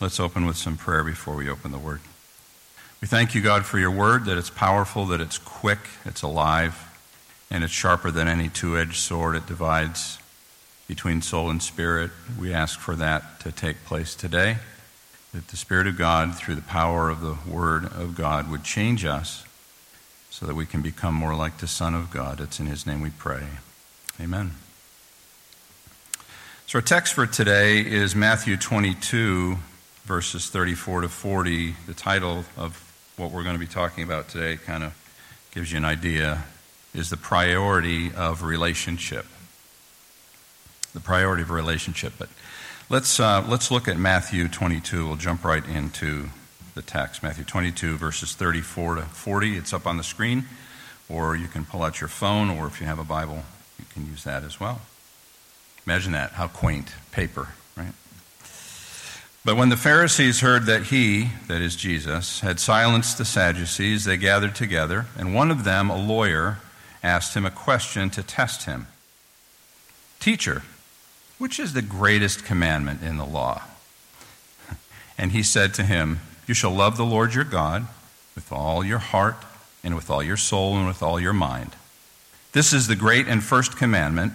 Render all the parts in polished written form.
Let's open with some prayer before we open the Word. We thank you, God, for your Word, that it's powerful, that it's quick, it's alive, and it's sharper than any two-edged sword. It divides between soul and spirit. We ask for that to take place today, that the Spirit of God, through the power of the Word of God, would change us so that we can become more like the Son of God. It's in His name we pray. Amen. So our text for today is Matthew 22, verses 34 to 40. The title of what we're going to be talking about today kind of gives you an idea, is the priority of relationship. The priority of relationship. But let's look at Matthew 22. We'll jump right into the text. Matthew 22, verses 34 to 40. It's up on the screen, or you can pull out your phone, or if you have a Bible, you can use that as well. Imagine that, how quaint, paper, right? But when the Pharisees heard that he, that is Jesus, had silenced the Sadducees, they gathered together, and one of them, a lawyer, asked him a question to test him. "Teacher, which is the greatest commandment in the law?" And he said to him, "You shall love the Lord your God with all your heart and with all your soul and with all your mind. This is the great and first commandment,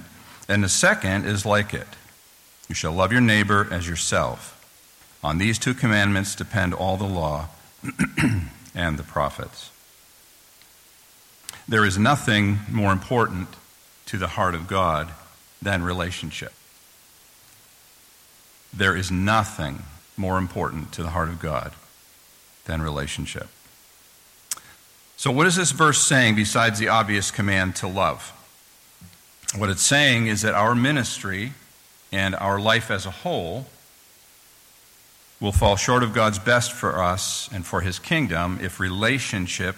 and the second is like it. You shall love your neighbor as yourself. On these two commandments depend all the law and the prophets." There is nothing more important to the heart of God than relationship. There is nothing more important to the heart of God than relationship. So what is this verse saying besides the obvious command to love? What it's saying is that our ministry and our life as a whole will fall short of God's best for us and for His kingdom if relationship,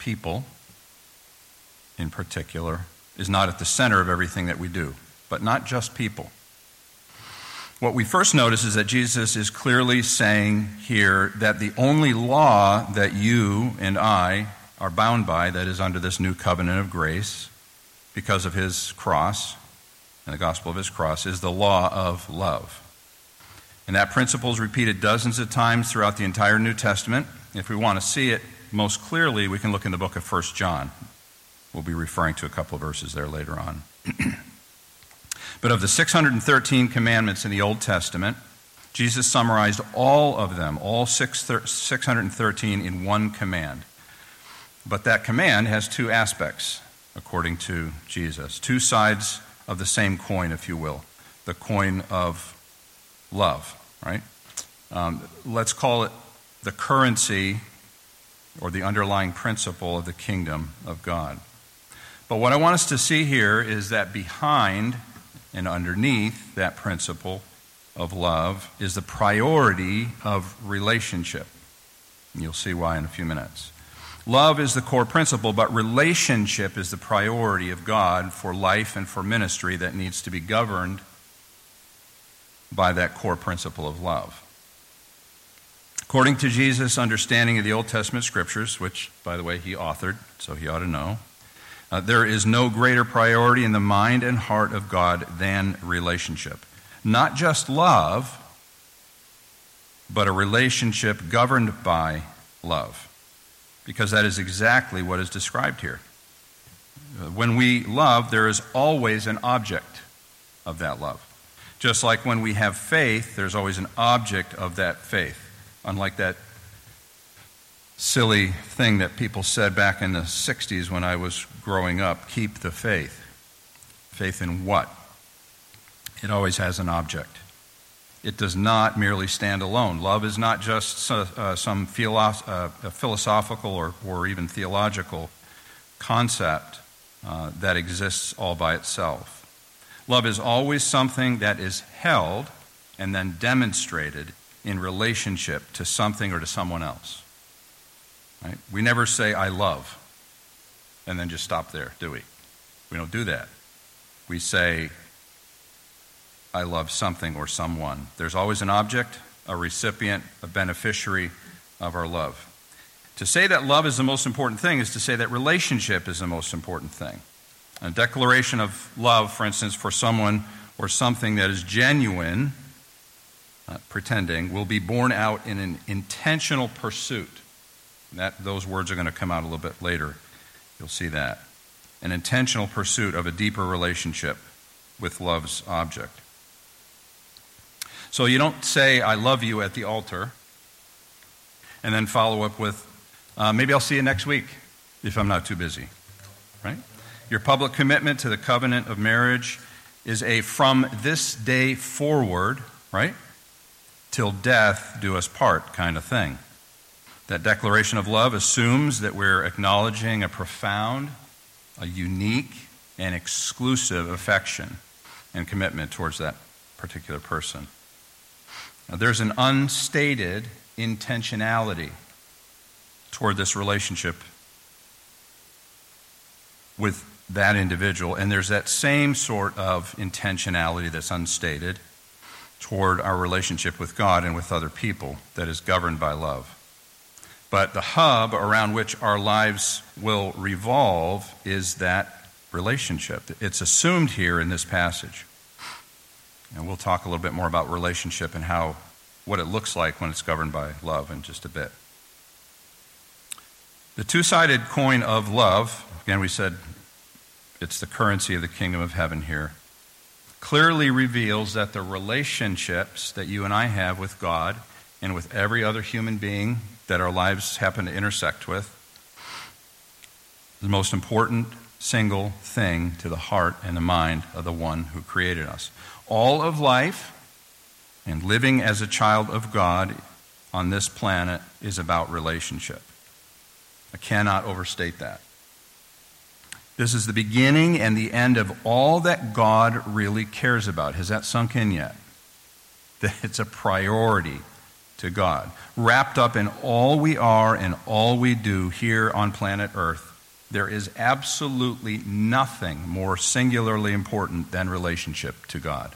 people in particular, is not at the center of everything that we do, but not just people. What we first notice is that Jesus is clearly saying here that the only law that you and I are bound by, that is under this new covenant of grace because of His cross and the gospel of His cross, is the law of love. And that principle is repeated dozens of times throughout the entire New Testament. If we want to see it most clearly, we can look in the book of 1 John. We'll be referring to a couple of verses there later on. But of the 613 commandments in the Old Testament, Jesus summarized all of them, all 613 in one command. But that command has two aspects, according to Jesus. Two sides of the same coin, if you will. The coin of love, right? Let's call it the currency or the underlying principle of the kingdom of God. But what I want us to see here is that behind and underneath that principle of love is the priority of relationship. And you'll see why in a few minutes. Love is the core principle, but relationship is the priority of God for life and for ministry that needs to be governed by that core principle of love. According to Jesus' understanding of the Old Testament scriptures, which, by the way, he authored, so he ought to know, there is no greater priority in the mind and heart of God than relationship. Not just love, but a relationship governed by love, because that is exactly what is described here. When we love, there is always an object of that love. Just like when we have faith, there's always an object of that faith, unlike that silly thing that people said back in the 60s when I was growing up, keep the faith. Faith in what? It always has an object. It does not merely stand alone. Love is not just some philosophical or even theological concept that exists all by itself. Love is always something that is held and then demonstrated in relationship to something or to someone else. Right? We never say, "I love," and then just stop there, do we? We don't do that. We say, "I love something or someone." There's always an object, a recipient, a beneficiary of our love. To say that love is the most important thing is to say that relationship is the most important thing. A declaration of love, for instance, for someone or something that is genuine pretending, will be borne out in an intentional pursuit. Those words are going to come out a little bit later. You'll see that. An intentional pursuit of a deeper relationship with love's object. So you don't say, I love you at the altar, and then follow up with, maybe I'll see you next week if I'm not too busy, right? Your public commitment to the covenant of marriage is a from this day forward, right? Till death do us part kind of thing. That declaration of love assumes that we're acknowledging a profound, a unique, and exclusive affection and commitment towards that particular person. Now, there's an unstated intentionality toward this relationship with that individual, and there's that same sort of intentionality that's unstated toward our relationship with God and with other people that is governed by love. But the hub around which our lives will revolve is that relationship. It's assumed here in this passage. And we'll talk a little bit more about relationship and what it looks like when it's governed by love in just a bit. The two-sided coin of love, again we said it's the currency of the kingdom of heaven here, clearly reveals that the relationships that you and I have with God and with every other human being that our lives happen to intersect with, the most important single thing to the heart and the mind of the one who created us. All of life and living as a child of God on this planet is about relationship. I cannot overstate that. This is the beginning and the end of all that God really cares about. Has that sunk in yet? That it's a priority to God, wrapped up in all we are and all we do here on planet Earth. There is absolutely nothing more singularly important than relationship to God.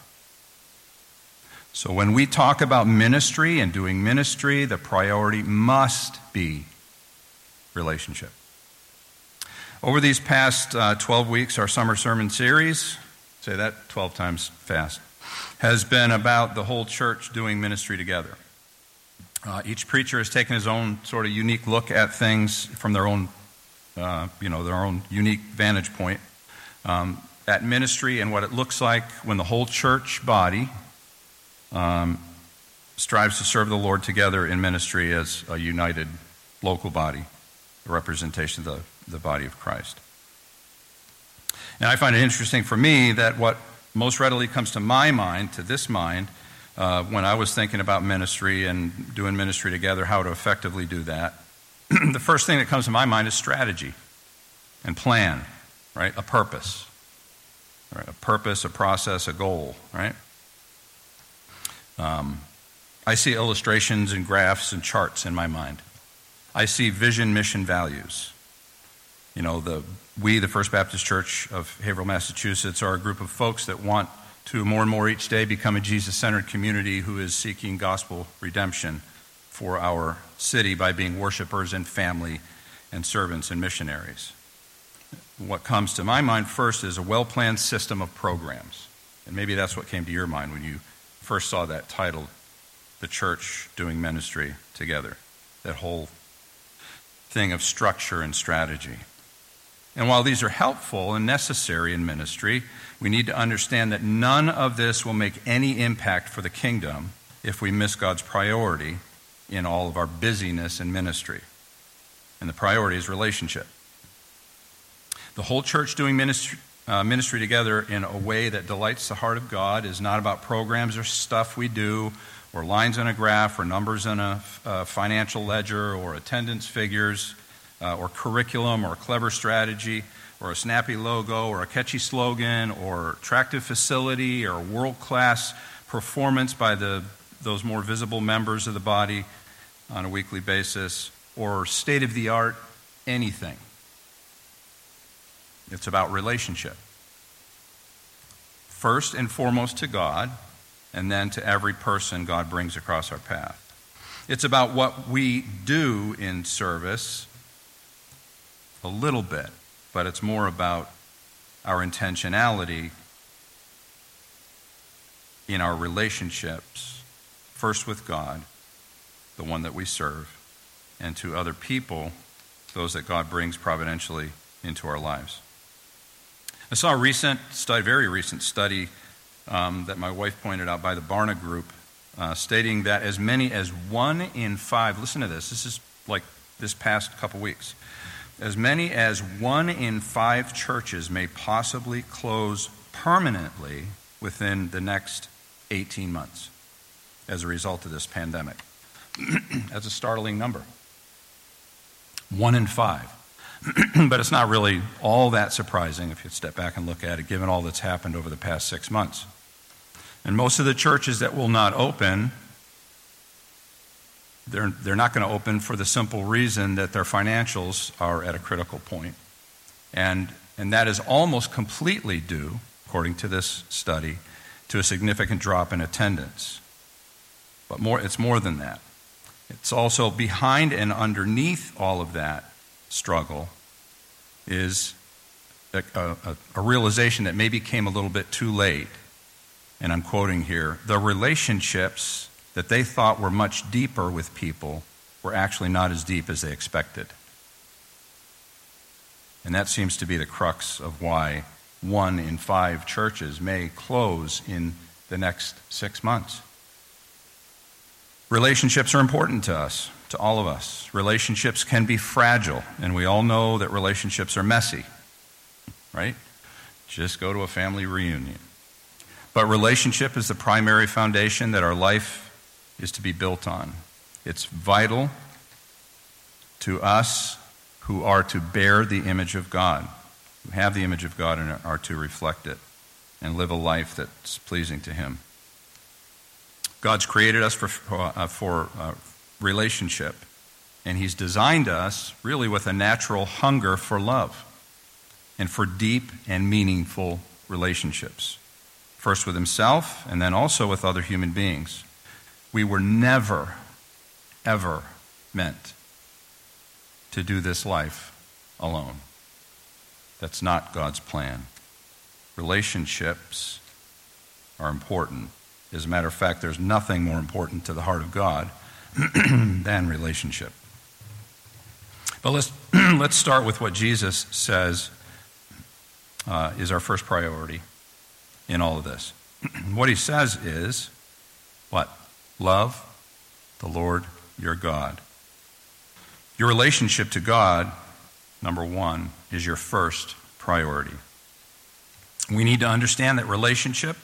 So when we talk about ministry and doing ministry, the priority must be relationship. Over these past 12 weeks, our summer sermon series, say that 12 times fast, has been about the whole church doing ministry together. Each preacher has taken his own sort of unique look at things from their own, their own unique vantage point at ministry and what it looks like when the whole church body strives to serve the Lord together in ministry as a united local body, a representation of the body of Christ. And I find it interesting for me that what most readily comes to my mind, to this mind, when I was thinking about ministry and doing ministry together, how to effectively do that, the first thing that comes to my mind is strategy and plan, right? A purpose, right? A purpose, a process, a goal, right? I see illustrations and graphs and charts in my mind. I see vision, mission, values. You know, the First Baptist Church of Haverhill, Massachusetts, are a group of folks that want to more and more each day become a Jesus-centered community who is seeking gospel redemption for our city by being worshipers and family and servants and missionaries. What comes to my mind first is a well-planned system of programs. And maybe that's what came to your mind when you first saw that title, The Church Doing Ministry Together, that whole thing of structure and strategy. And while these are helpful and necessary in ministry, we need to understand that none of this will make any impact for the kingdom if we miss God's priority in all of our busyness in ministry. And the priority is relationship. The whole church doing ministry together in a way that delights the heart of God is not about programs or stuff we do or lines on a graph or numbers on a financial ledger or attendance figures. Or curriculum, or clever strategy, or a snappy logo, or a catchy slogan, or attractive facility, or world-class performance by those more visible members of the body on a weekly basis, or state-of-the-art anything. It's about relationship. First and foremost to God, and then to every person God brings across our path. It's about what we do in service, a little bit, but it's more about our intentionality in our relationships first with God, the one that we serve, and to other people, those that God brings providentially into our lives. I saw a very recent study that my wife pointed out by the Barna Group, stating that as many as 1 in 5, listen to this, this is like this past couple weeks, as many as 1 in 5 churches may possibly close permanently within the next 18 months as a result of this pandemic. That's a startling number. 1 in 5. But it's not really all that surprising if you step back and look at it, given all that's happened over the past 6 months. And most of the churches that will not open, they're not going to open for the simple reason that their financials are at a critical point. And that is almost completely due, according to this study, to a significant drop in attendance. But it's more than that. It's also behind and underneath all of that struggle is a realization that maybe came a little bit too late, and I'm quoting here, the relationships that they thought were much deeper with people were actually not as deep as they expected. And that seems to be the crux of why 1 in 5 churches may close in the next 6 months. Relationships are important to us, to all of us. Relationships can be fragile, and we all know that relationships are messy, right? Just go to a family reunion. But relationship is the primary foundation that our life is to be built on. It's vital to us who are to bear the image of God, who have the image of God and are to reflect it and live a life that's pleasing to Him. God's created us for relationship, and He's designed us really with a natural hunger for love and for deep and meaningful relationships, first with Himself and then also with other human beings. We were never, ever meant to do this life alone. That's not God's plan. Relationships are important. As a matter of fact, there's nothing more important to the heart of God than relationship. But let's start with what Jesus says is our first priority in all of this. What He says is, what? Love the Lord your God. Your relationship to God, number one, is your first priority. We need to understand that relationship,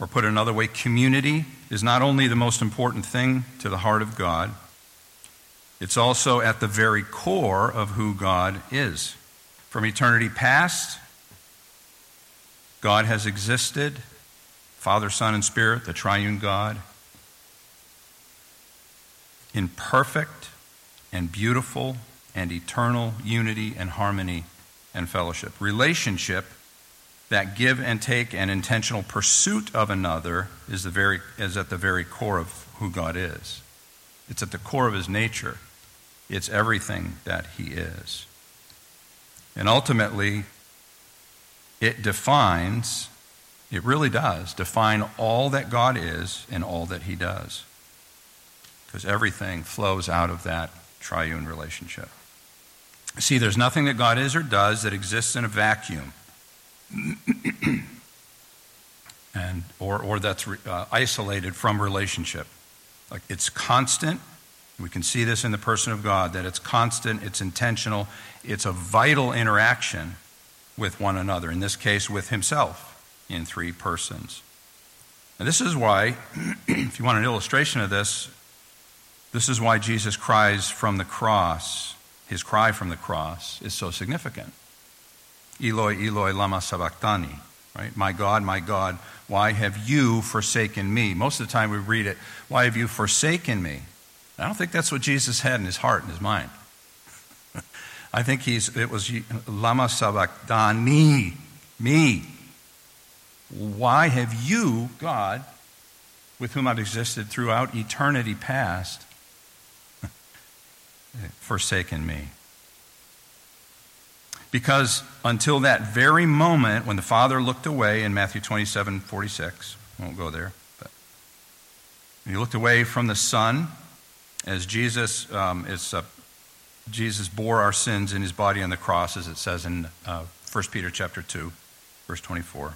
or put another way, community, is not only the most important thing to the heart of God, it's also at the very core of who God is. From eternity past, God has existed, Father, Son, and Spirit, the triune God, in perfect and beautiful and eternal unity and harmony and fellowship. Relationship, that give and take and intentional pursuit of another, is at the very core of who God is. It's at the core of His nature. It's everything that He is. And ultimately, it really does define all that God is and all that He does, because everything flows out of that triune relationship. See, there's nothing that God is or does that exists in a vacuum. And or that's isolated from relationship. Like, it's constant. We can see this in the person of God, that it's constant, it's intentional, it's a vital interaction with one another, in this case with Himself in three persons. And this is why, if you want an illustration of this, this is why Jesus' cries from the cross, His cry from the cross, is so significant. Eloi, Eloi, lama sabachthani, right? My God, why have you forsaken me? Most of the time we read it, why have you forsaken me? I don't think that's what Jesus had in His heart and His mind. I think it was lama sabachthani, me. Why have you, God, with whom I've existed throughout eternity past, forsaken me? Because until that very moment when the Father looked away in Matthew 27:46, I won't go there, but And he looked away from the sun as Jesus bore our sins in his body on the cross, as it says in 1 Peter chapter 2, verse 24.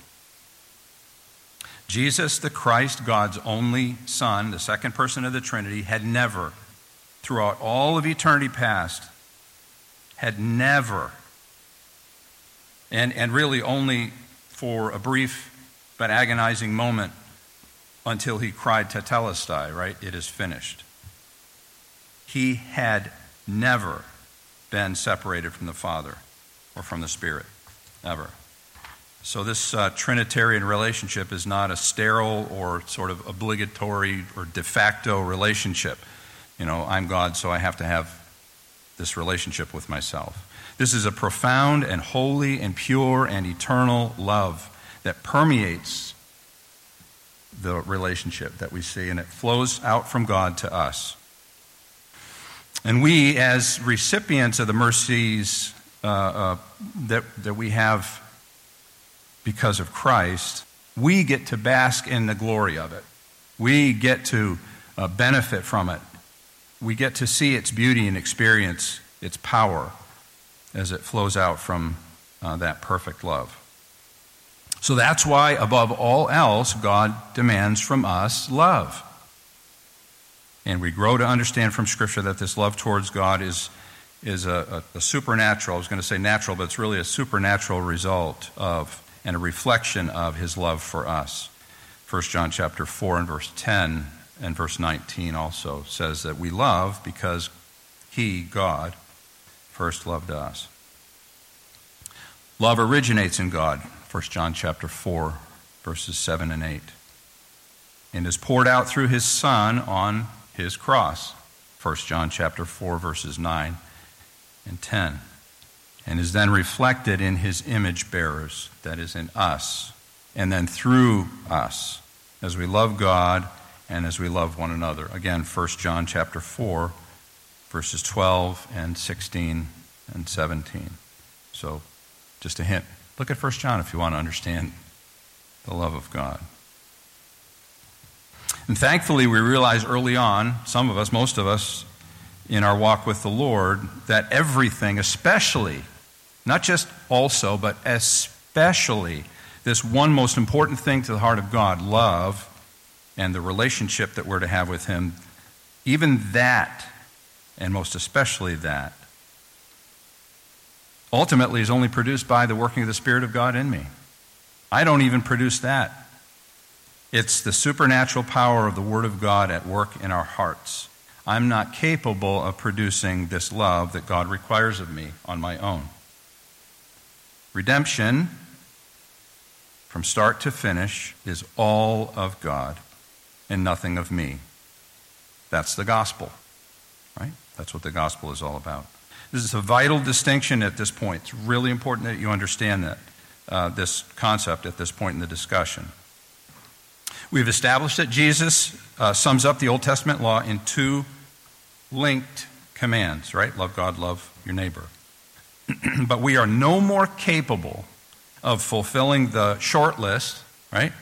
Jesus, the Christ, God's only Son, the second person of the Trinity, had never, throughout all of eternity past, and really only for a brief but agonizing moment until he cried tetelestai, right? It is finished. He had never been separated from the Father or from the Spirit, ever. So this Trinitarian relationship is not a sterile or sort of obligatory or de facto relationship. You know, I'm God, so I have to have this relationship with myself. This is a profound and holy and pure and eternal love that permeates the relationship that we see, and it flows out from God to us. And we, as recipients of the mercies that we have because of Christ, we get to bask in the glory of it. We get to benefit from it. We get to see its beauty and experience its power as it flows out from that perfect love. So that's why, above all else, God demands from us love. And we grow to understand from Scripture that this love towards God is a supernatural, I was going to say natural, but it's really a supernatural result of and a reflection of his love for us. 1 John chapter 4 and verse 10 and verse 19 also says that we love because he, God, first loved us. Love originates in God, 1 John chapter 4, verses 7 and 8, and is poured out through his Son on his cross, 1 John chapter 4, verses 9 and 10, and is then reflected in his image bearers, that is, in us, and then through us, as we love God and as we love one another. Again, 1 John chapter 4, verses 12 and 16 and 17. So, just a hint, look at 1 John if you want to understand the love of God. And thankfully, we realize early on, some of us, most of us, in our walk with the Lord, that everything, especially, not just also, but especially, this one most important thing to the heart of God, love, and the relationship that we're to have with him, even that, and most especially that, ultimately is only produced by the working of the Spirit of God in me. I don't even produce that. It's the supernatural power of the Word of God at work in our hearts. I'm not capable of producing this love that God requires of me on my own. Redemption, from start to finish, is all of God and nothing of me. That's the gospel, right? That's what the gospel is all about. This is a vital distinction at this point. It's really important that you understand that this concept at this point in the discussion. We've established that Jesus sums up the Old Testament law in two linked commands, right? Love God, love your neighbor. But we are no more capable of fulfilling the short list, right,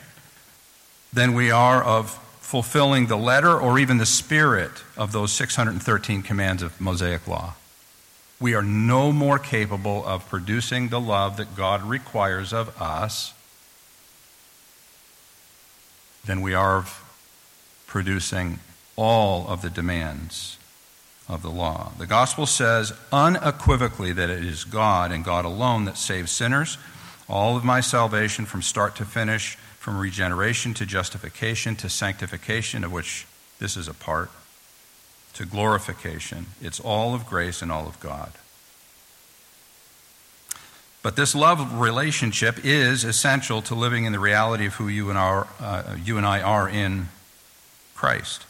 than we are of fulfilling the letter or even the spirit of those 613 commands of Mosaic law. We are no more capable of producing the love that God requires of us than we are of producing all of the demands of the law. The gospel says unequivocally that it is God and God alone that saves sinners. All of my salvation from start to finish, from regeneration to justification to sanctification, of which this is a part, to glorification. It's all of grace and all of God. But this love relationship is essential to living in the reality of who you and I are in Christ.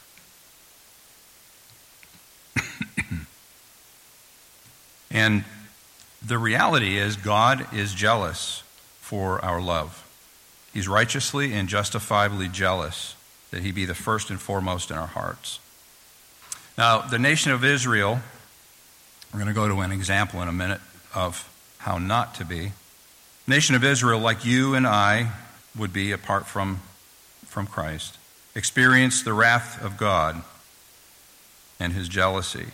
And the reality is God is jealous for our love. He's righteously and justifiably jealous that he be the first and foremost in our hearts. Now, the nation of Israel, we're going to go to an example in a minute of how not to be. The nation of Israel, like you and I would be apart from Christ, experienced the wrath of God and his jealousy.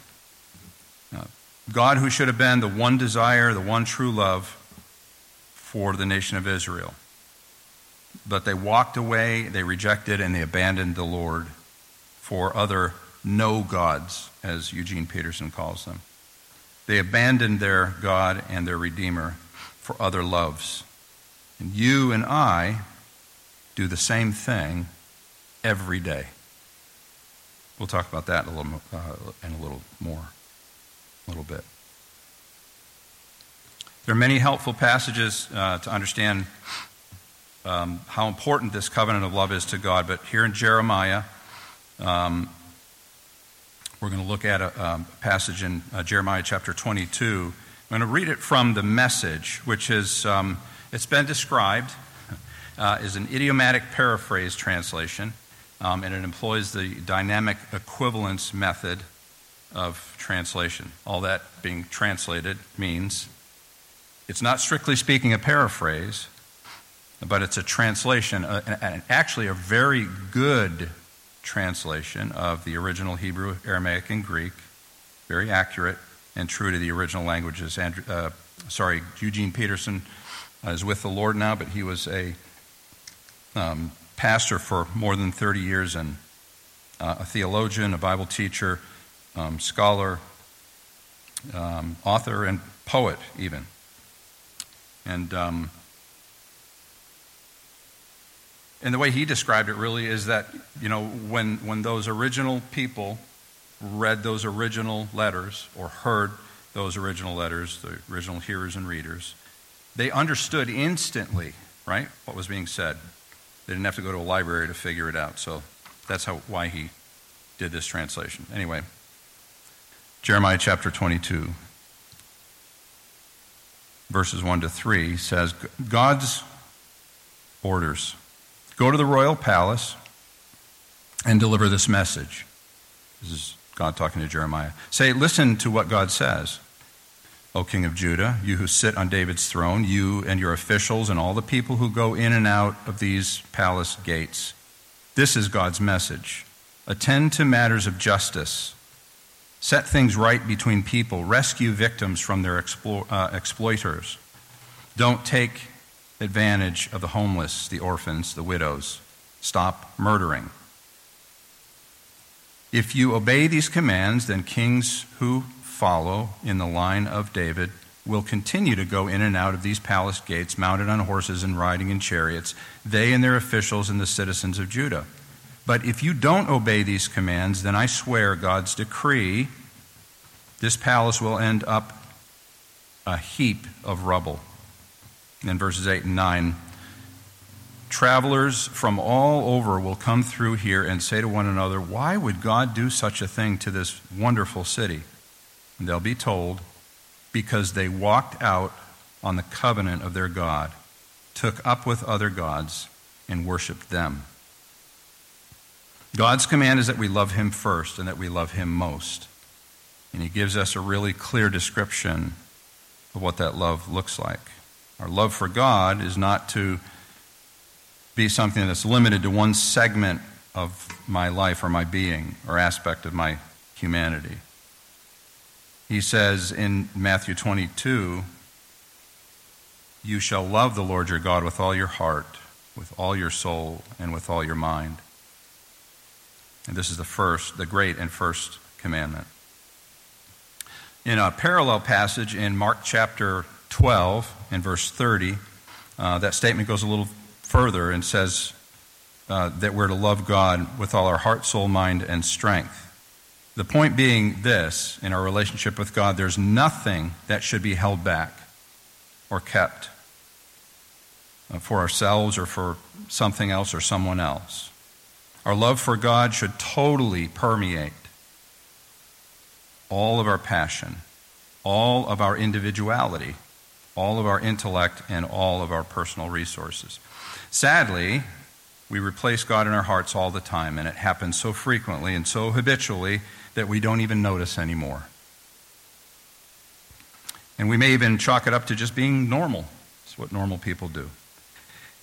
God, who should have been the one desire, the one true love for the nation of Israel. But they walked away, they rejected, and they abandoned the Lord for other no-gods, as Eugene Peterson calls them. They abandoned their God and their Redeemer for other loves. And you and I do the same thing every day. We'll talk about that a little bit. There are many helpful passages to understand how important this covenant of love is to God, but here in Jeremiah, we're going to look at a passage in Jeremiah chapter 22. I'm going to read it from the Message, which is, it's been described as an idiomatic paraphrase translation, and it employs the dynamic equivalence method of translation. All that being translated means it's not strictly speaking a paraphrase, but it's a translation, and actually a very good translation of the original Hebrew, Aramaic, and Greek, very accurate and true to the original languages. Eugene Peterson is with the Lord now, but he was a pastor for more than 30 years and a theologian, a Bible teacher, scholar, author, and poet even. And And the way he described it really is that, you know, when those original people read those original letters or heard those original letters, the original hearers and readers, they understood instantly, right, what was being said. They didn't have to go to a library to figure it out. So that's why he did this translation. Anyway, Jeremiah chapter 22, verses 1 to 3 says, God's orders. Go to the royal palace and deliver this message. This is God talking to Jeremiah. Say, listen to what God says. O King of Judah, you who sit on David's throne, you and your officials and all the people who go in and out of these palace gates. This is God's message. Attend to matters of justice. Set things right between people. Rescue victims from their exploiters. Don't take advantage of the homeless, the orphans, the widows. Stop murdering. If you obey these commands, then kings who follow in the line of David will continue to go in and out of these palace gates, mounted on horses and riding in chariots, they and their officials and the citizens of Judah. But if you don't obey these commands, then I swear God's decree, this palace will end up a heap of rubble. And then verses 8 and 9, travelers from all over will come through here and say to one another, why would God do such a thing to this wonderful city? And they'll be told, because they walked out on the covenant of their God, took up with other gods, and worshiped them. God's command is that we love him first and that we love him most. And he gives us a really clear description of what that love looks like. Our love for God is not to be something that's limited to one segment of my life or my being or aspect of my humanity. He says in Matthew 22, you shall love the Lord your God with all your heart, with all your soul, and with all your mind. And this is the great and first commandment. In a parallel passage in Mark chapter 12 and verse 30, that statement goes a little further and says that we're to love God with all our heart, soul, mind, and strength. The point being this, in our relationship with God, there's nothing that should be held back or kept for ourselves or for something else or someone else. Our love for God should totally permeate all of our passion, all of our individuality, all of our intellect, and all of our personal resources. Sadly, we replace God in our hearts all the time, and it happens so frequently and so habitually that we don't even notice anymore. And we may even chalk it up to just being normal. It's what normal people do.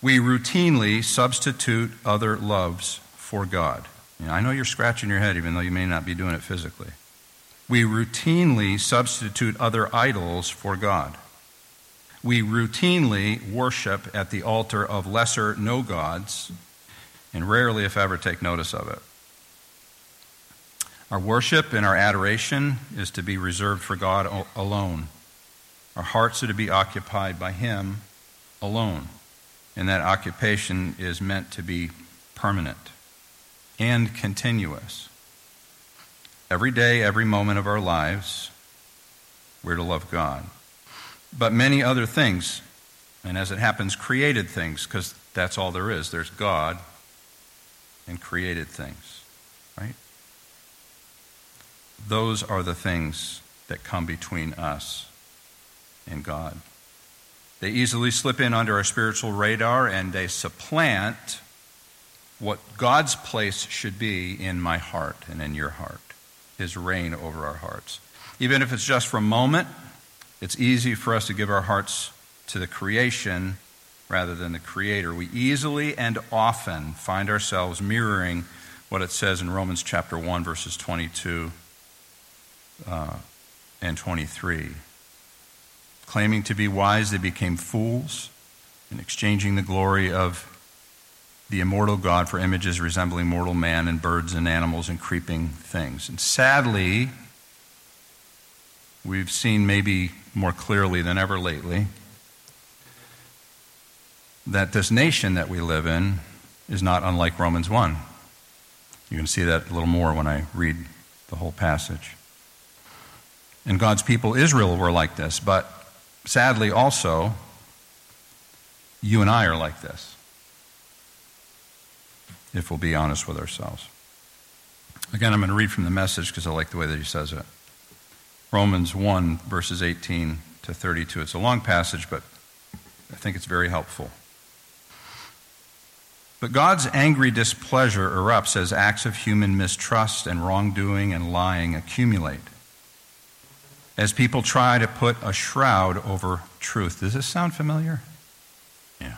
We routinely substitute other loves for God. You know, I know you're scratching your head, even though you may not be doing it physically. We routinely substitute other idols for God. We routinely worship at the altar of lesser no-gods and rarely, if ever, take notice of it. Our worship and our adoration is to be reserved for God alone. Our hearts are to be occupied by Him alone, and that occupation is meant to be permanent and continuous. Every day, every moment of our lives, we're to love God. But many other things, and as it happens, created things, because that's all there is. There's God and created things, right? Those are the things that come between us and God. They easily slip in under our spiritual radar, and they supplant what God's place should be in my heart and in your heart, His reign over our hearts. Even if it's just for a moment, it's easy for us to give our hearts to the creation rather than the Creator. We easily and often find ourselves mirroring what it says in Romans chapter 1, verses 22 and 23. Claiming to be wise, they became fools, and exchanging the glory of the immortal God for images resembling mortal man and birds and animals and creeping things. And sadly, we've seen maybe more clearly than ever lately that this nation that we live in is not unlike Romans 1. You can see that a little more when I read the whole passage. And God's people, Israel, were like this, but sadly also, you and I are like this, if we'll be honest with ourselves. Again, I'm going to read from the Message because I like the way that he says it. Romans 1, verses 18 to 32. It's a long passage, but I think it's very helpful. But God's angry displeasure erupts as acts of human mistrust and wrongdoing and lying accumulate, as people try to put a shroud over truth. Does this sound familiar? Yeah.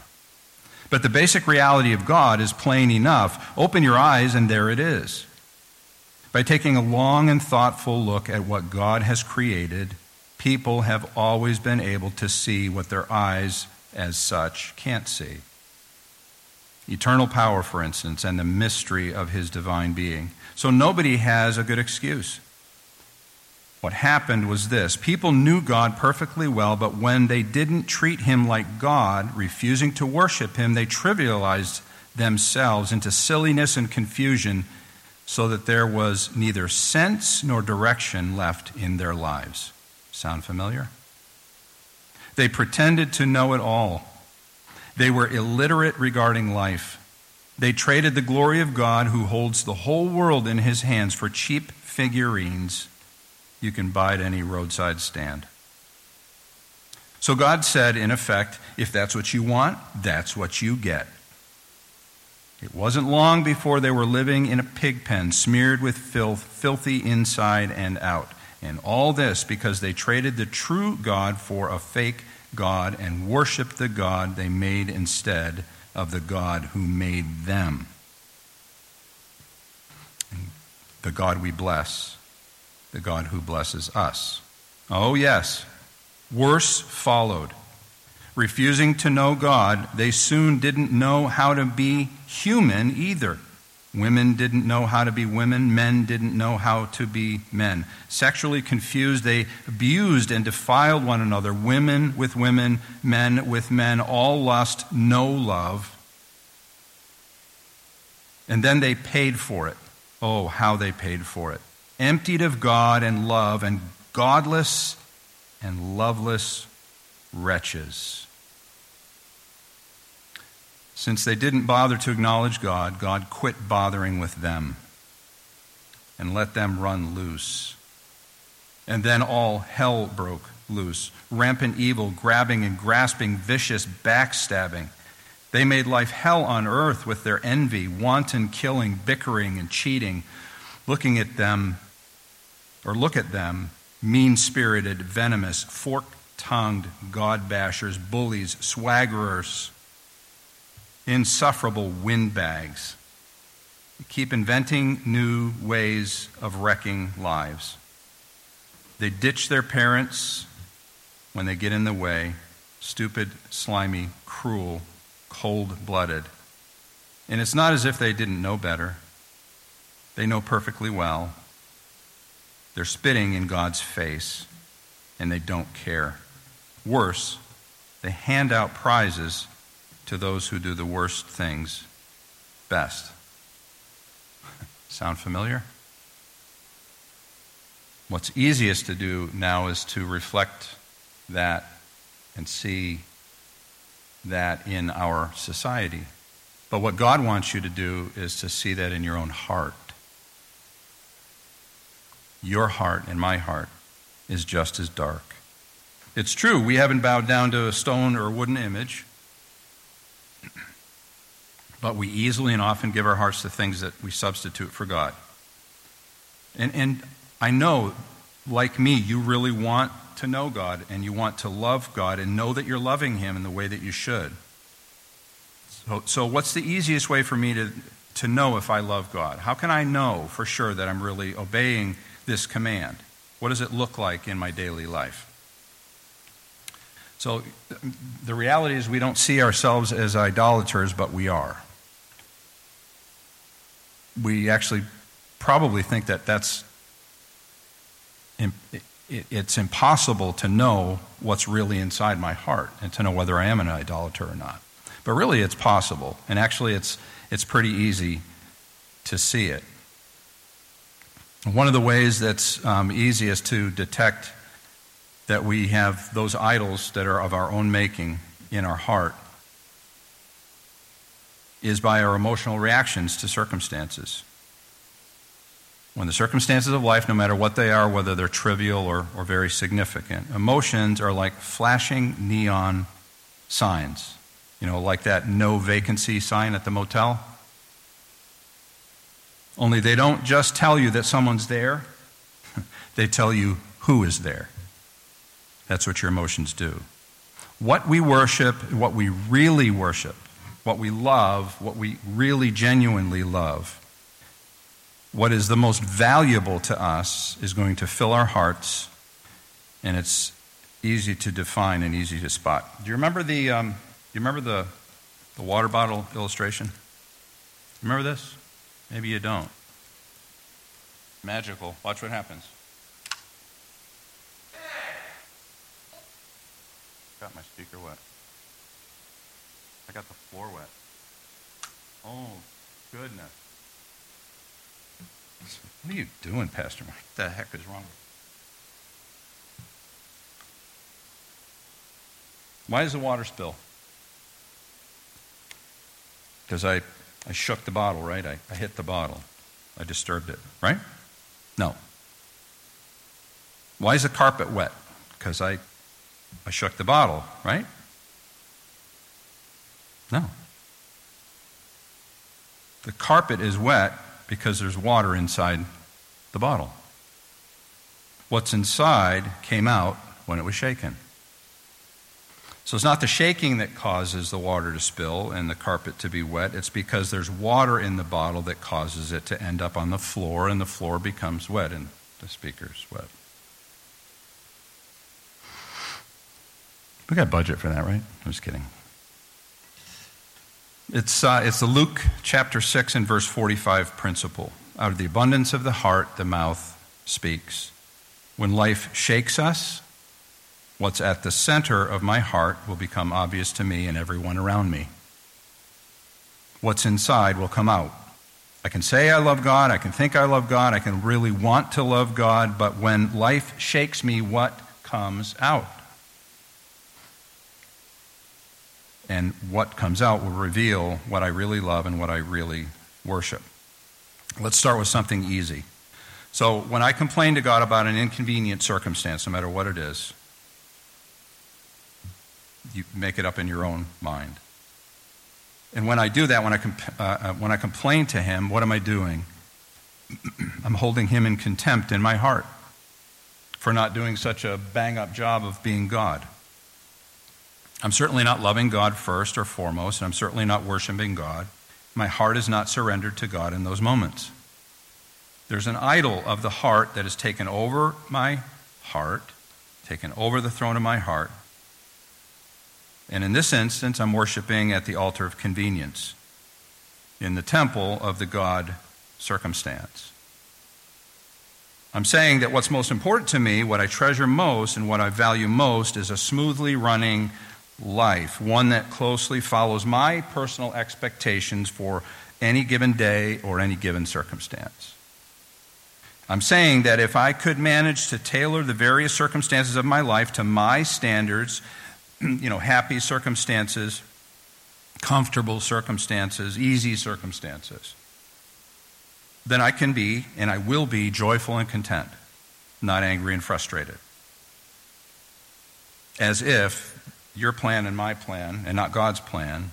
But the basic reality of God is plain enough. Open your eyes, and there it is. By taking a long and thoughtful look at what God has created, people have always been able to see what their eyes, as such, can't see. Eternal power, for instance, and the mystery of His divine being. So nobody has a good excuse. What happened was this. People knew God perfectly well, but when they didn't treat Him like God, refusing to worship Him, they trivialized themselves into silliness and confusion so that there was neither sense nor direction left in their lives. Sound familiar? They pretended to know it all. They were illiterate regarding life. They traded the glory of God, who holds the whole world in His hands, for cheap figurines you can buy at any roadside stand. So God said, in effect, if that's what you want, that's what you get. It wasn't long before they were living in a pig pen, smeared with filth, filthy inside and out. And all this because they traded the true God for a fake God and worshiped the God they made instead of the God who made them. And the God we bless, the God who blesses us. Oh, yes. Worse followed. Refusing to know God, they soon didn't know how to be human either. Women didn't know how to be women. Men didn't know how to be men. Sexually confused, they abused and defiled one another. Women, men with men, all lust, no love. And then they paid for it. Oh, how they paid for it. Emptied of God and love, and godless and loveless wretches. Since they didn't bother to acknowledge God, God quit bothering with them and let them run loose. And then all hell broke loose. Rampant evil, grabbing and grasping, vicious backstabbing. They made life hell on earth with their envy, wanton killing, bickering, and cheating. Look at them, mean-spirited, venomous, fork-tongued God-bashers, bullies, swaggerers, insufferable windbags. keep inventing new ways of wrecking lives. They ditch their parents when they get in the way. Stupid, slimy, cruel, cold-blooded. And it's not as if they didn't know better. They know perfectly well. They're spitting in God's face, and they don't care. Worse, they hand out prizes to those who do the worst things best. Sound familiar? What's easiest to do now is to reflect that and see that in our society. But what God wants you to do is to see that in your own heart. Your heart and my heart is just as dark. It's true, we haven't bowed down to a stone or a wooden image, but we easily and often give our hearts to things that we substitute for God. And I know, like me, you really want to know God, and you want to love God, and know that you're loving Him in the way that you should. So what's the easiest way for me to know if I love God? How can I know for sure that I'm really obeying this command? What does it look like in my daily life? So the reality is we don't see ourselves as idolaters, but we are. We actually probably think that it's impossible to know what's really inside my heart and to know whether I am an idolater or not. But really it's possible, and actually it's pretty easy to see it. One of the ways that's easiest to detect that we have those idols that are of our own making in our heart is by our emotional reactions to circumstances. When the circumstances of life, no matter what they are, whether they're trivial or very significant, emotions are like flashing neon signs. You know, like that no vacancy sign at the motel. Only they don't just tell you that someone's there, they tell you who is there. That's what your emotions do. What we worship, what we really worship, what we love, what we really genuinely love, what is the most valuable to us is going to fill our hearts, and it's easy to define and easy to spot. Do you remember the water bottle illustration? Remember this? Maybe you don't. Magical. Watch what happens. Got my speaker wet. I got the floor wet. Oh, goodness. What are you doing, Pastor Mike? What the heck is wrong with you? Why is the water spill? Because I shook the bottle, right? I hit the bottle. I disturbed it, right? No. Why is the carpet wet? Because I shook the bottle, right? No. The carpet is wet because there's water inside the bottle. What's inside came out when it was shaken. So it's not the shaking that causes the water to spill and the carpet to be wet. It's because there's water in the bottle that causes it to end up on the floor, and the floor becomes wet, and the speaker's wet. We got budget for that, right? I'm just kidding. It's the Luke chapter 6 and verse 45 principle. Out of the abundance of the heart, the mouth speaks. When life shakes us, what's at the center of my heart will become obvious to me and everyone around me. What's inside will come out. I can say I love God, I can think I love God, I can really want to love God, but when life shakes me, what comes out? And what comes out will reveal what I really love and what I really worship. Let's start with something easy. So when I complain to God about an inconvenient circumstance, no matter what it is, you make it up in your own mind. And when I do that, when I complain to Him, what am I doing? I'm holding Him in contempt in my heart for not doing such a bang-up job of being God. I'm certainly not loving God first or foremost, and I'm certainly not worshiping God. My heart is not surrendered to God in those moments. There's an idol of the heart that has taken over my heart, taken over the throne of my heart. And in this instance, I'm worshiping at the altar of convenience, in the temple of the God circumstance. I'm saying that what's most important to me, what I treasure most and what I value most, is a smoothly running life, one that closely follows my personal expectations for any given day or any given circumstance. I'm saying that if I could manage to tailor the various circumstances of my life to my standards, happy circumstances, comfortable circumstances, easy circumstances, then I can be, and I will be, joyful and content, not angry and frustrated. As if your plan and my plan, and not God's plan,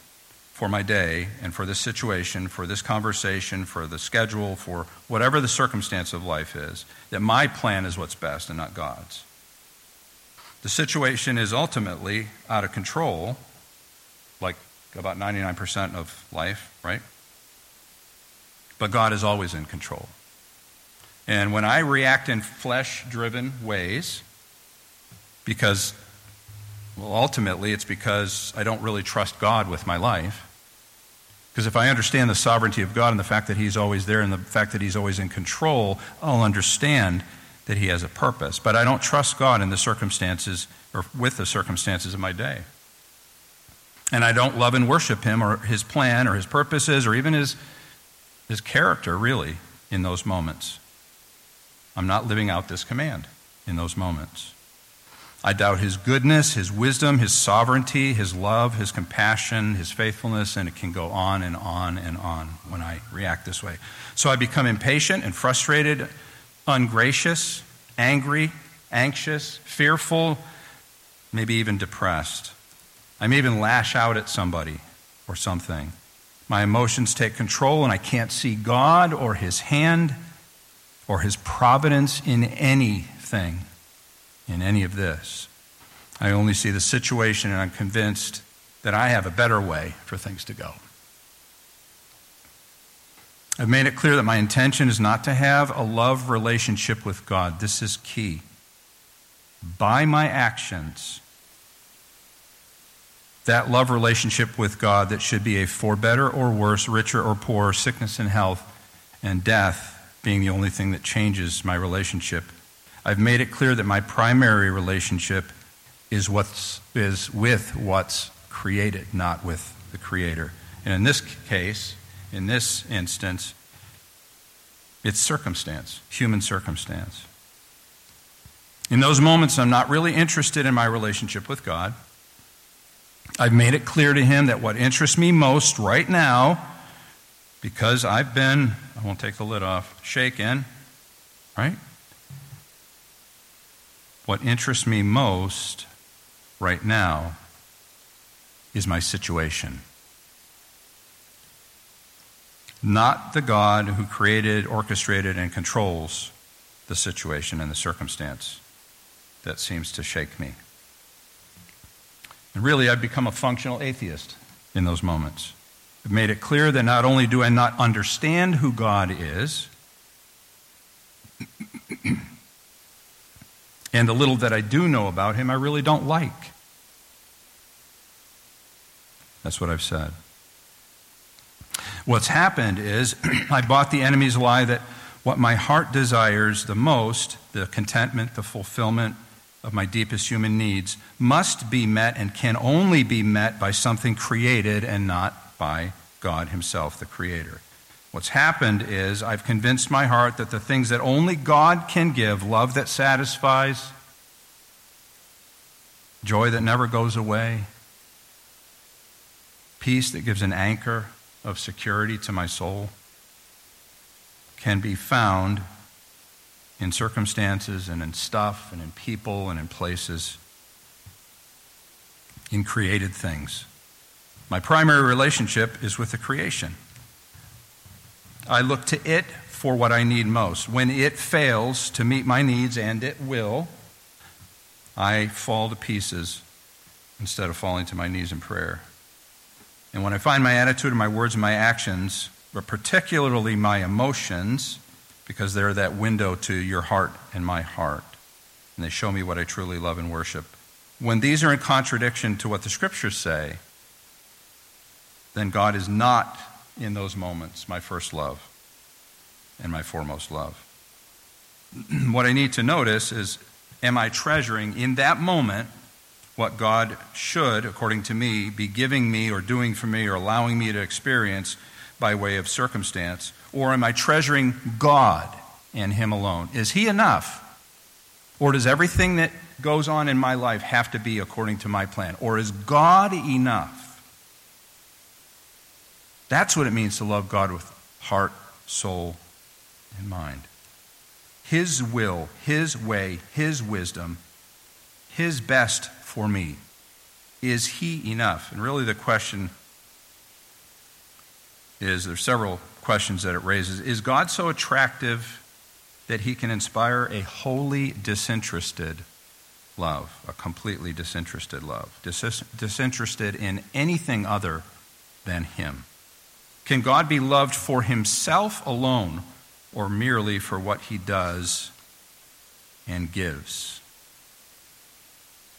for my day and for this situation, for this conversation, for the schedule, for whatever the circumstance of life is, that my plan is what's best and not God's. The situation is ultimately out of control, like about 99% of life, right? But God is always in control. And when I react in flesh-driven ways, because ultimately, it's because I don't really trust God with my life. Because if I understand the sovereignty of God and the fact that He's always there and the fact that He's always in control, I'll understand that He has a purpose. But I don't trust God in the circumstances or with the circumstances of my day. And I don't love and worship Him or His plan or His purposes or even His character, really, in those moments. I'm not living out this command in those moments. I doubt His goodness, His wisdom, His sovereignty, His love, His compassion, His faithfulness, and it can go on and on and on when I react this way. So I become impatient and frustrated, ungracious, angry, anxious, fearful, maybe even depressed. I may even lash out at somebody or something. My emotions take control and I can't see God or His hand or His providence in anything. In any of this, I only see the situation, and I'm convinced that I have a better way for things to go. I've made it clear that my intention is not to have a love relationship with God. This is key. By my actions, that love relationship with God that should be a for better or worse, richer or poorer, sickness and health, and death being the only thing that changes my relationship, I've made it clear that my primary relationship is with what's created, not with the Creator. And in this case, in this instance, it's circumstance, human circumstance. In those moments, I'm not really interested in my relationship with God. I've made it clear to Him that what interests me most right now, because I've been, I won't take the lid off, shaken, right? What interests me most right now is my situation. Not the God who created, orchestrated, and controls the situation and the circumstance that seems to shake me. And really, I've become a functional atheist in those moments. I've made it clear that not only do I not understand who God is, and the little that I do know about Him, I really don't like. That's what I've said. What's happened is I bought the enemy's lie that what my heart desires the most, the contentment, the fulfillment of my deepest human needs, must be met and can only be met by something created and not by God Himself, the Creator. What's happened is I've convinced my heart that the things that only God can give, love that satisfies, joy that never goes away, peace that gives an anchor of security to my soul, can be found in circumstances and in stuff and in people and in places, in created things. My primary relationship is with the creation. I look to it for what I need most. When it fails to meet my needs, and it will, I fall to pieces instead of falling to my knees in prayer. And when I find my attitude and my words and my actions, but particularly my emotions, because they're that window to your heart and my heart, and they show me what I truly love and worship, when these are in contradiction to what the Scriptures say, then God is not in those moments my first love and my foremost love. What I need to notice is, am I treasuring in that moment what God should, according to me, be giving me or doing for me or allowing me to experience by way of circumstance? Or am I treasuring God and Him alone? Is He enough? Or does everything that goes on in my life have to be according to my plan? Or is God enough? That's what it means to love God with heart, soul, and mind. His will, His way, His wisdom, His best for me. Is He enough? And really the question is, there's several questions that it raises. Is God so attractive that He can inspire a wholly disinterested love, a completely disinterested love, disinterested in anything other than Him? Can God be loved for Himself alone or merely for what He does and gives?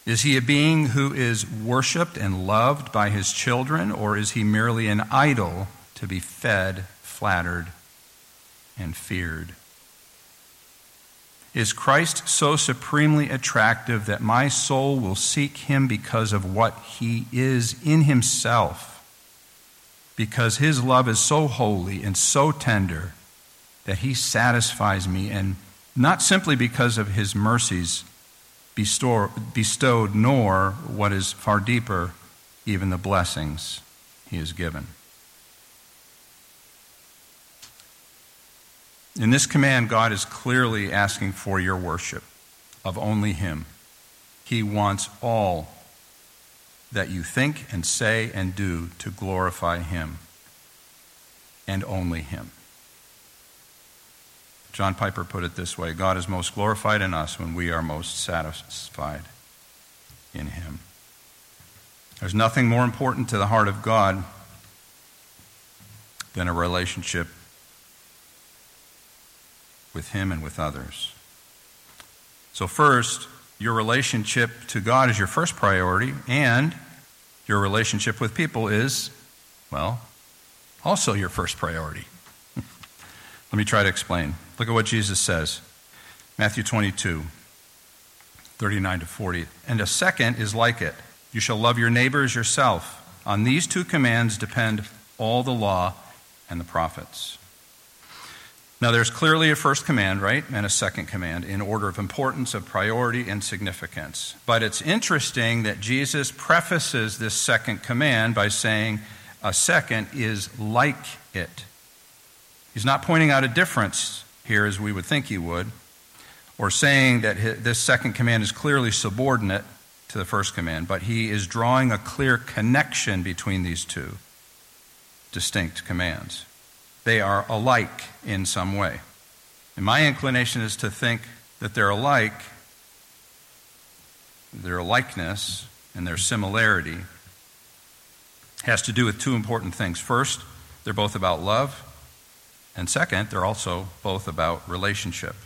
Is He a being who is worshipped and loved by His children, or is He merely an idol to be fed, flattered, and feared? Is Christ so supremely attractive that my soul will seek Him because of what He is in Himself? Because His love is so holy and so tender that He satisfies me, and not simply because of His mercies bestowed, nor, what is far deeper, even the blessings He has given. In this command, God is clearly asking for your worship of only Him. He wants all that you think and say and do to glorify Him, and only Him. John Piper put it this way: God is most glorified in us when we are most satisfied in Him. There's nothing more important to the heart of God than a relationship with Him and with others. So first, your relationship to God is your first priority, and your relationship with people is, well, also your first priority. Let me try to explain. Look at what Jesus says. Matthew 22:39-40. And a second is like it. You shall love your neighbor as yourself. On these two commands depend all the law and the prophets. Now there's clearly a first command, right, and a second command in order of importance, of priority, and significance. But it's interesting that Jesus prefaces this second command by saying a second is like it. He's not pointing out a difference here as we would think he would, or saying that this second command is clearly subordinate to the first command, but he is drawing a clear connection between these two distinct commands. They are alike in some way. And my inclination is to think that they're alike, their likeness and their similarity has to do with two important things. First, they're both about love. And second, they're also both about relationship.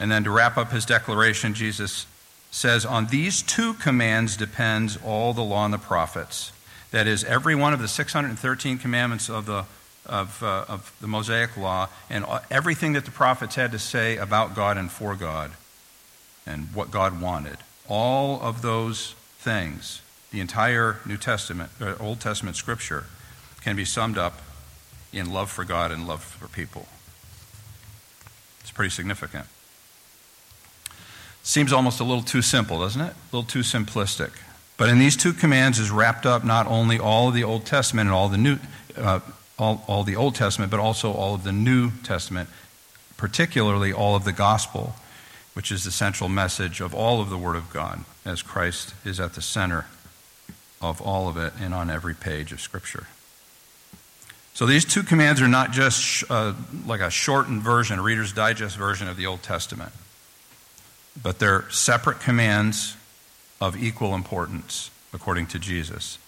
And then to wrap up his declaration, Jesus says, on these two commands depends all the law and the prophets. That is, every one of the 613 commandments of the Mosaic Law and everything that the prophets had to say about God and for God and what God wanted. All of those things, the entire New Testament, or Old Testament scripture, can be summed up in love for God and love for people. It's pretty significant. Seems almost a little too simple, doesn't it? A little too simplistic. But in these two commands is wrapped up not only all of the Old Testament and all the New, all the Old Testament, but also all of the New Testament, particularly all of the Gospel, which is the central message of all of the Word of God, as Christ is at the center of all of it and on every page of Scripture. So these two commands are not just like a shortened version, a Reader's Digest version of the Old Testament, but they're separate commands of equal importance, according to Jesus.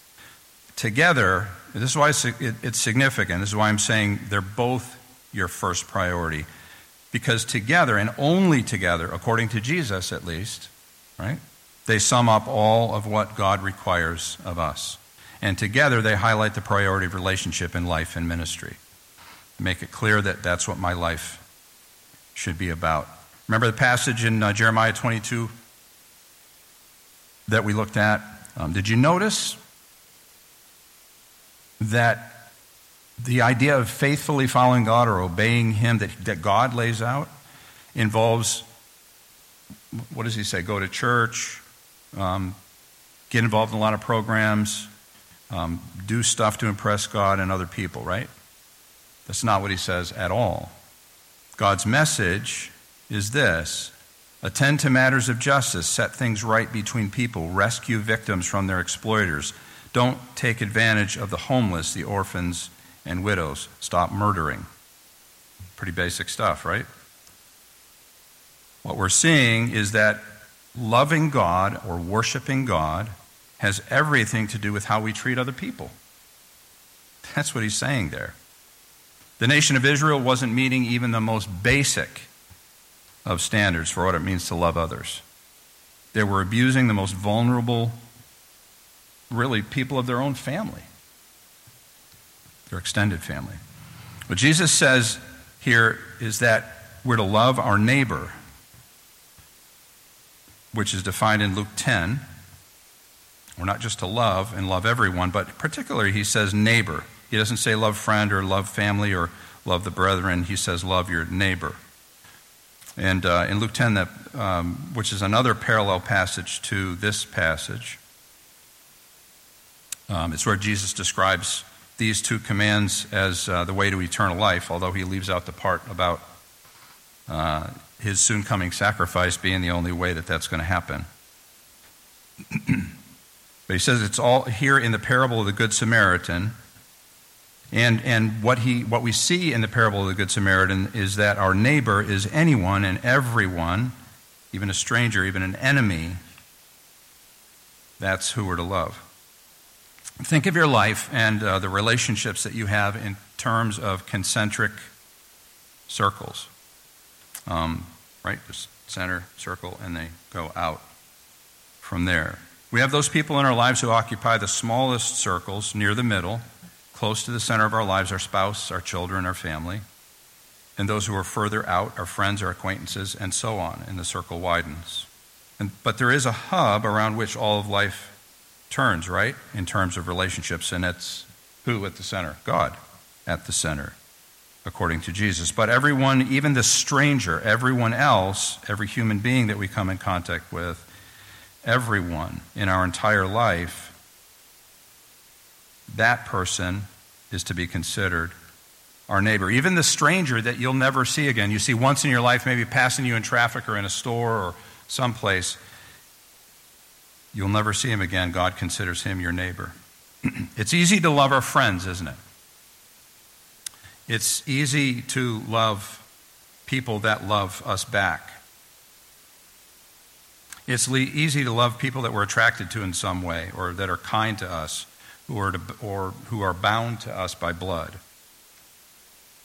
together, this is why it's significant. This is why I'm saying they're both your first priority. Because together, and only together, according to Jesus at least, right, they sum up all of what God requires of us. And together they highlight the priority of relationship in life and ministry. Make it clear that that's what my life should be about. Remember the passage in Jeremiah 22 that we looked at? Did you notice that the idea of faithfully following God or obeying Him that God lays out involves, what does He say? Go to church, get involved in a lot of programs, do stuff to impress God and other people, right? That's not what He says at all. God's message is this: attend to matters of justice, set things right between people, rescue victims from their exploiters, don't take advantage of the homeless, the orphans, and widows, stop murdering. Pretty basic stuff, right? What we're seeing is that loving God or worshiping God has everything to do with how we treat other people. That's what he's saying there. The nation of Israel wasn't meeting even the most basic of standards for what it means to love others. They were abusing the most vulnerable, really, people of their own family, their extended family. What Jesus says here is that we're to love our neighbor, which is defined in Luke 10. We're not just to love and love everyone, but particularly he says neighbor. He doesn't say love friend or love family or love the brethren. He says love your neighbor. And in Luke 10, which is another parallel passage to this passage, it's where Jesus describes these two commands as the way to eternal life, although he leaves out the part about his soon-coming sacrifice being the only way that that's going to happen. But he says it's all here in the parable of the Good Samaritan, and what we see in the parable of the Good Samaritan is that our neighbor is anyone and everyone, even a stranger, even an enemy. That's who we're to love. Think of your life and the relationships that you have in terms of concentric circles. Right? Just center, circle, and they go out from there. We have those people in our lives who occupy the smallest circles near the middle, close to the center of our lives, our spouse, our children, our family, and those who are further out, our friends, our acquaintances, and so on, and the circle widens. But there is a hub around which all of life turns, right, in terms of relationships, and it's who at the center? God at the center, according to Jesus. But everyone, even the stranger, everyone else, every human being that we come in contact with, everyone in our entire life, that person is to be considered our neighbor. Even the stranger that you'll never see again, you see once in your life, maybe passing you in traffic or in a store or someplace, you'll never see him again. God considers him your neighbor. It's easy to love our friends, isn't it? It's easy to love people that love us back. It's easy to love people that we're attracted to in some way, or that are kind to us, or who are bound to us by blood.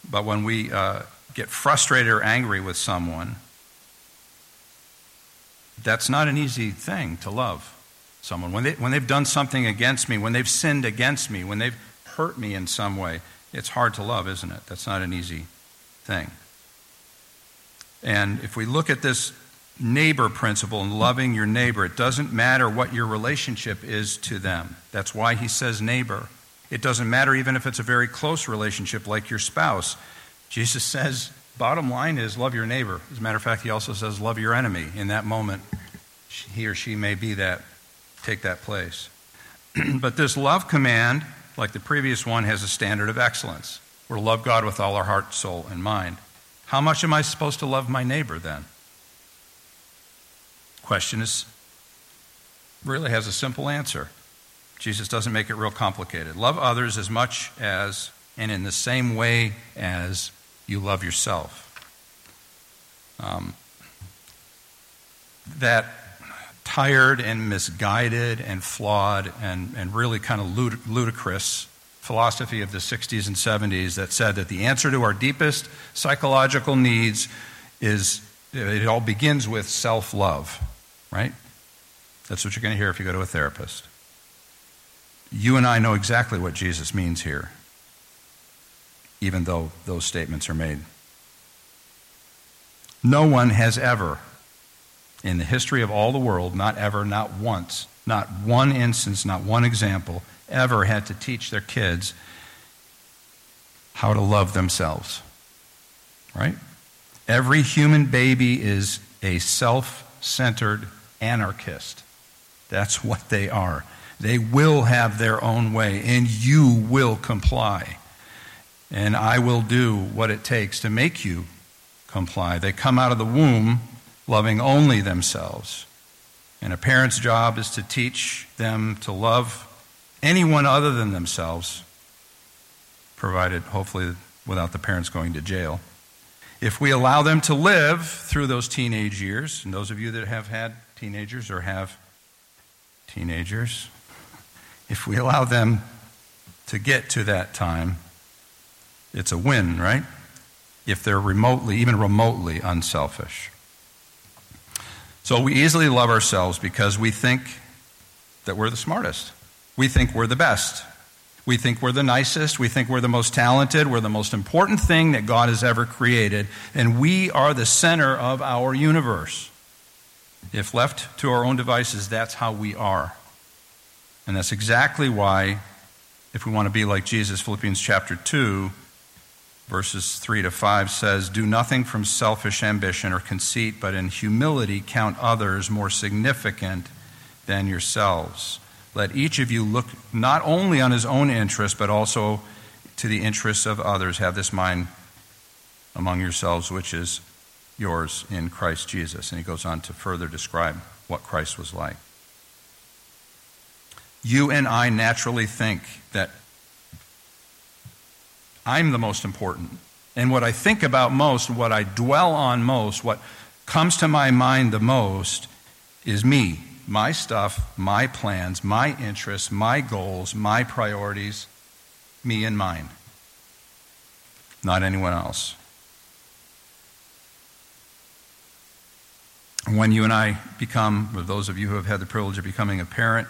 But when we get frustrated or angry with someone, that's not an easy thing to love someone. When they've done something against me, when they've sinned against me, when they've hurt me in some way, it's hard to love, isn't it? That's not an easy thing. And if we look at this neighbor principle and loving your neighbor, it doesn't matter what your relationship is to them. That's why he says neighbor. It doesn't matter even if it's a very close relationship like your spouse. Jesus says, bottom line is love your neighbor. As a matter of fact, he also says love your enemy. In that moment, he or she may be that, take that place. But this love command, like the previous one, has a standard of excellence. We're to love God with all our heart, soul, and mind. How much am I supposed to love my neighbor then? Question is, really has a simple answer. Jesus doesn't make it real complicated. Love others as much as and in the same way as you love yourself. That tired and misguided and flawed and really kind of ludicrous philosophy of the 60s and 70s that said that the answer to our deepest psychological needs is, it all begins with self-love, right? That's what you're going to hear if you go to a therapist. You and I know exactly what Jesus means here, even though those statements are made. No one has ever, in the history of all the world, not ever, not once, not one instance, not one example, ever had to teach their kids how to love themselves, right? Every human baby is a self-centered anarchist. That's what they are. They will have their own way, and you will comply. And I will do what it takes to make you comply. They come out of the womb loving only themselves. And a parent's job is to teach them to love anyone other than themselves, provided, hopefully, without the parents going to jail. If we allow them to live through those teenage years, and those of you that have had teenagers or have teenagers, if we allow them to get to that time, it's a win, right? If they're even remotely unselfish. So we easily love ourselves because we think that we're the smartest. We think we're the best. We think we're the nicest. We think we're the most talented. We're the most important thing that God has ever created. And we are the center of our universe. If left to our own devices, that's how we are. And that's exactly why, if we want to be like Jesus, Philippians chapter 2, verses 3 to 5 says, "Do nothing from selfish ambition or conceit, but in humility count others more significant than yourselves. Let each of you look not only on his own interest, but also to the interests of others. Have this mind among yourselves, which is yours in Christ Jesus." And he goes on to further describe what Christ was like. You and I naturally think that I'm the most important. And what I think about most, what I dwell on most, what comes to my mind the most is me, my stuff, my plans, my interests, my goals, my priorities, me and mine, not anyone else. When you and I become, or those of you who have had the privilege of becoming a parent,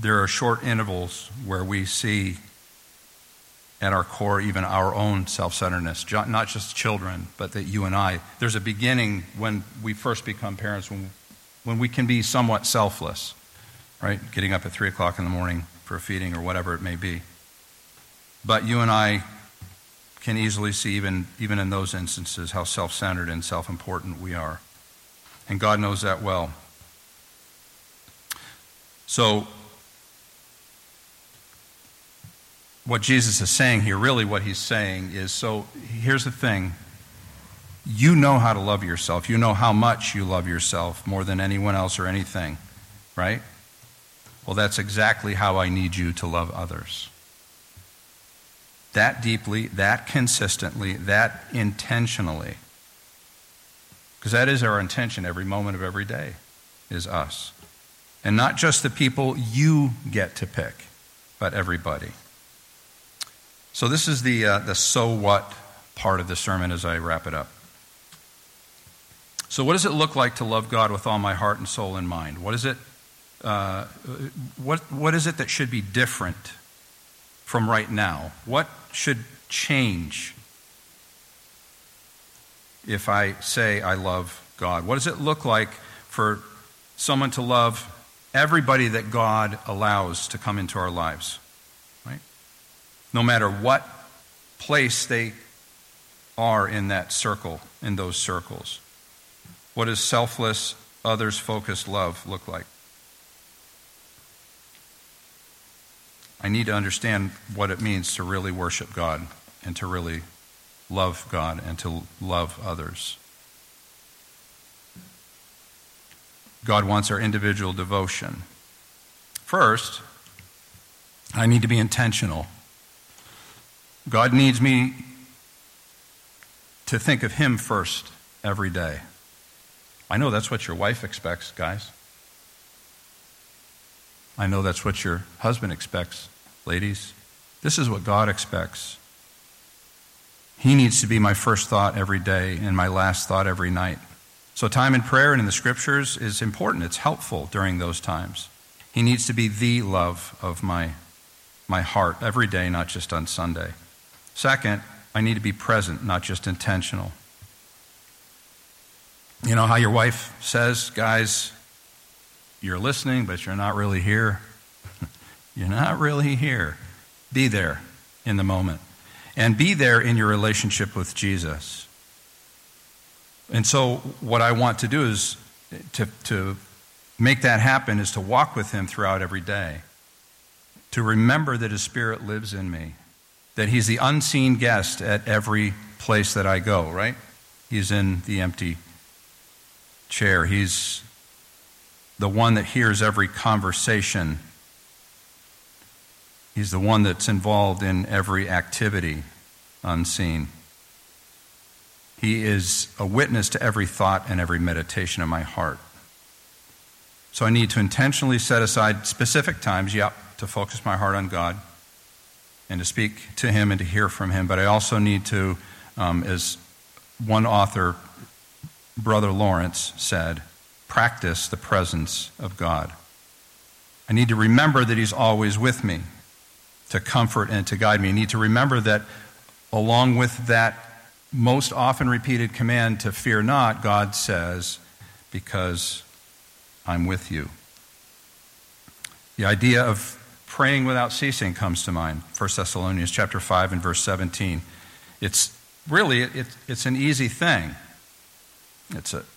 there are short intervals where we see at our core even our own self-centeredness, not just children, but that you and I. There's a beginning when we first become parents, when we can be somewhat selfless, right? Getting up at 3 o'clock in the morning for a feeding or whatever it may be. But you and I can easily see, even in those instances, how self-centered and self-important we are. And God knows that well. So what Jesus is saying here, really what he's saying is, so here's the thing. You know how to love yourself. You know how much you love yourself more than anyone else or anything, right? Well, that's exactly how I need you to love others. That deeply, that consistently, that intentionally. Because that is our intention every moment of every day, is us. And not just the people you get to pick, but everybody. So this is the so what part of the sermon as I wrap it up. So what does it look like to love God with all my heart and soul and mind? What is it? What is it that should be different from right now? What should change if I say I love God? What does it look like for someone to love everybody that God allows to come into our lives, right? No matter what place they are in that circle, in those circles. What does selfless, others-focused love look like? I need to understand what it means to really worship God and to really love God and to love others. God wants our individual devotion. First, I need to be intentional. God needs me to think of him first every day. I know that's what your wife expects, guys. I know that's what your husband expects, ladies. This is what God expects. He needs to be my first thought every day and my last thought every night. So time in prayer and in the Scriptures is important. It's helpful during those times. He needs to be the love of my heart every day, not just on Sunday. Second, I need to be present, not just intentional. You know how your wife says, guys, you're listening, but you're not really here. You're not really here. Be there in the moment. And be there in your relationship with Jesus. And so what I want to do is to make that happen is to walk with him throughout every day, to remember that his Spirit lives in me, that he's the unseen guest at every place that I go, right? He's in the empty chair. He's the one that hears every conversation. He's the one that's involved in every activity unseen. He is a witness to every thought and every meditation of my heart. So I need to intentionally set aside specific times, to focus my heart on God and to speak to him and to hear from him. But I also need to, as one author, Brother Lawrence, said, practice the presence of God. I need to remember that he's always with me to comfort and to guide me. I need to remember that along with that most often repeated command to fear not, God says, because I'm with you. The idea of praying without ceasing comes to mind. 1 Thessalonians chapter 5 and verse 17. It's really, it's an easy thing.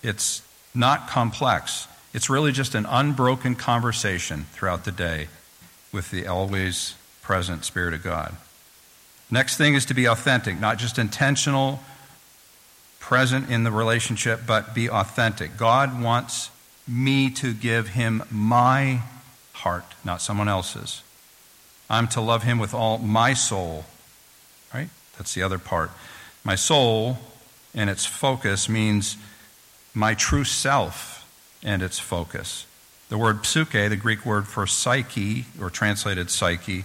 It's not complex. It's really just an unbroken conversation throughout the day with the always present Spirit of God. Next thing is to be authentic, not just intentional, present in the relationship, but be authentic. God wants me to give him my heart, not someone else's. I'm to love him with all my soul, right? That's the other part. My soul and its focus means my true self and its focus. The word psyche, the Greek word for psyche, or translated psyche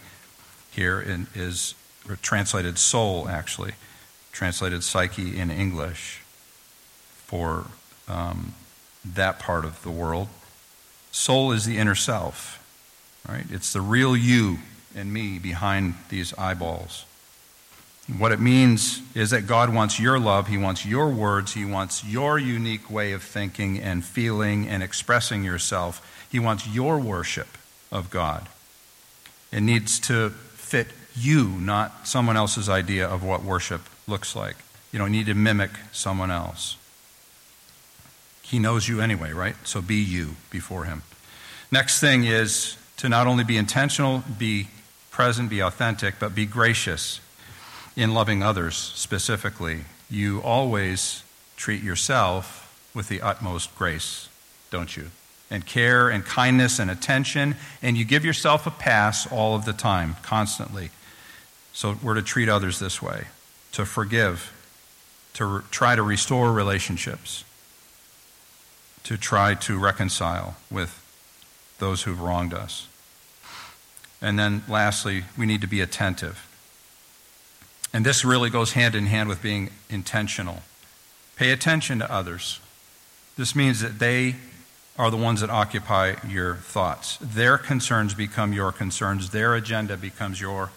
here, or translated soul, actually, translated psyche in English for that part of the world. Soul is the inner self, right? It's the real you and me behind these eyeballs. And what it means is that God wants your love, he wants your words, he wants your unique way of thinking and feeling and expressing yourself. He wants your worship of God. It needs to fit you, not someone else's idea of what worship looks like. You don't need to mimic someone else. He knows you anyway, right? So be you before him. Next thing is to not only be intentional, be present, be authentic, but be gracious in loving others specifically. You always treat yourself with the utmost grace, don't you? And care and kindness and attention, and you give yourself a pass all of the time, constantly. So we're to treat others this way, to forgive, to try to restore relationships, to try to reconcile with those who've wronged us. And then lastly, we need to be attentive. And this really goes hand in hand with being intentional. Pay attention to others. This means that they are the ones that occupy your thoughts. Their concerns become your concerns. Their agenda becomes your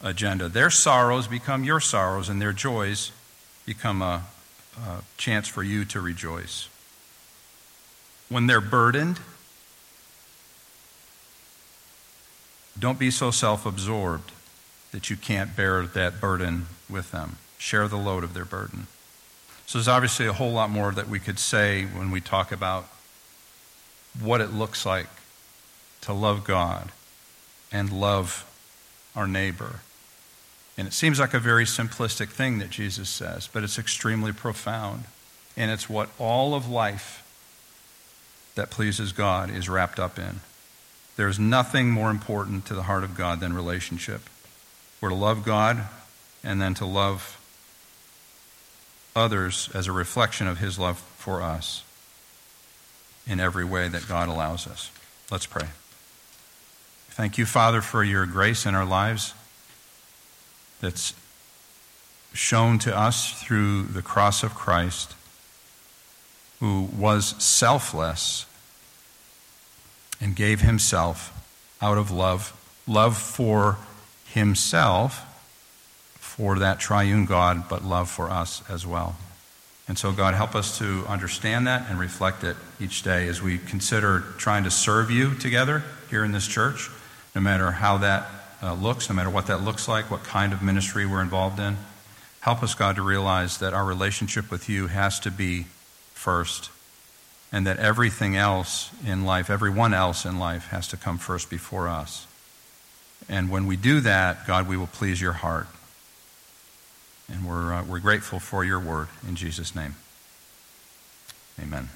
agenda. Their sorrows become your sorrows, and their joys become a chance for you to rejoice. When they're burdened, don't be so self-absorbed that you can't bear that burden with them. Share the load of their burden. So there's obviously a whole lot more that we could say when we talk about what it looks like to love God and love our neighbor. And it seems like a very simplistic thing that Jesus says, but it's extremely profound. And it's what all of life that pleases God is wrapped up in. There's nothing more important to the heart of God than relationship. We're to love God and then to love others as a reflection of his love for us. in every way that God allows us. Let's pray. Thank you, Father, for your grace in our lives that's shown to us through the cross of Christ, who was selfless and gave himself out of love for himself, for that triune God, but love for us as well. And so, God, help us to understand that and reflect it each day as we consider trying to serve you together here in this church, no matter how that looks, no matter what that looks like, what kind of ministry we're involved in. Help us, God, to realize that our relationship with you has to be first, and that everyone else in life has to come first before us. And when we do that, God, we will please your heart. And we're grateful for your word. In Jesus' name, amen.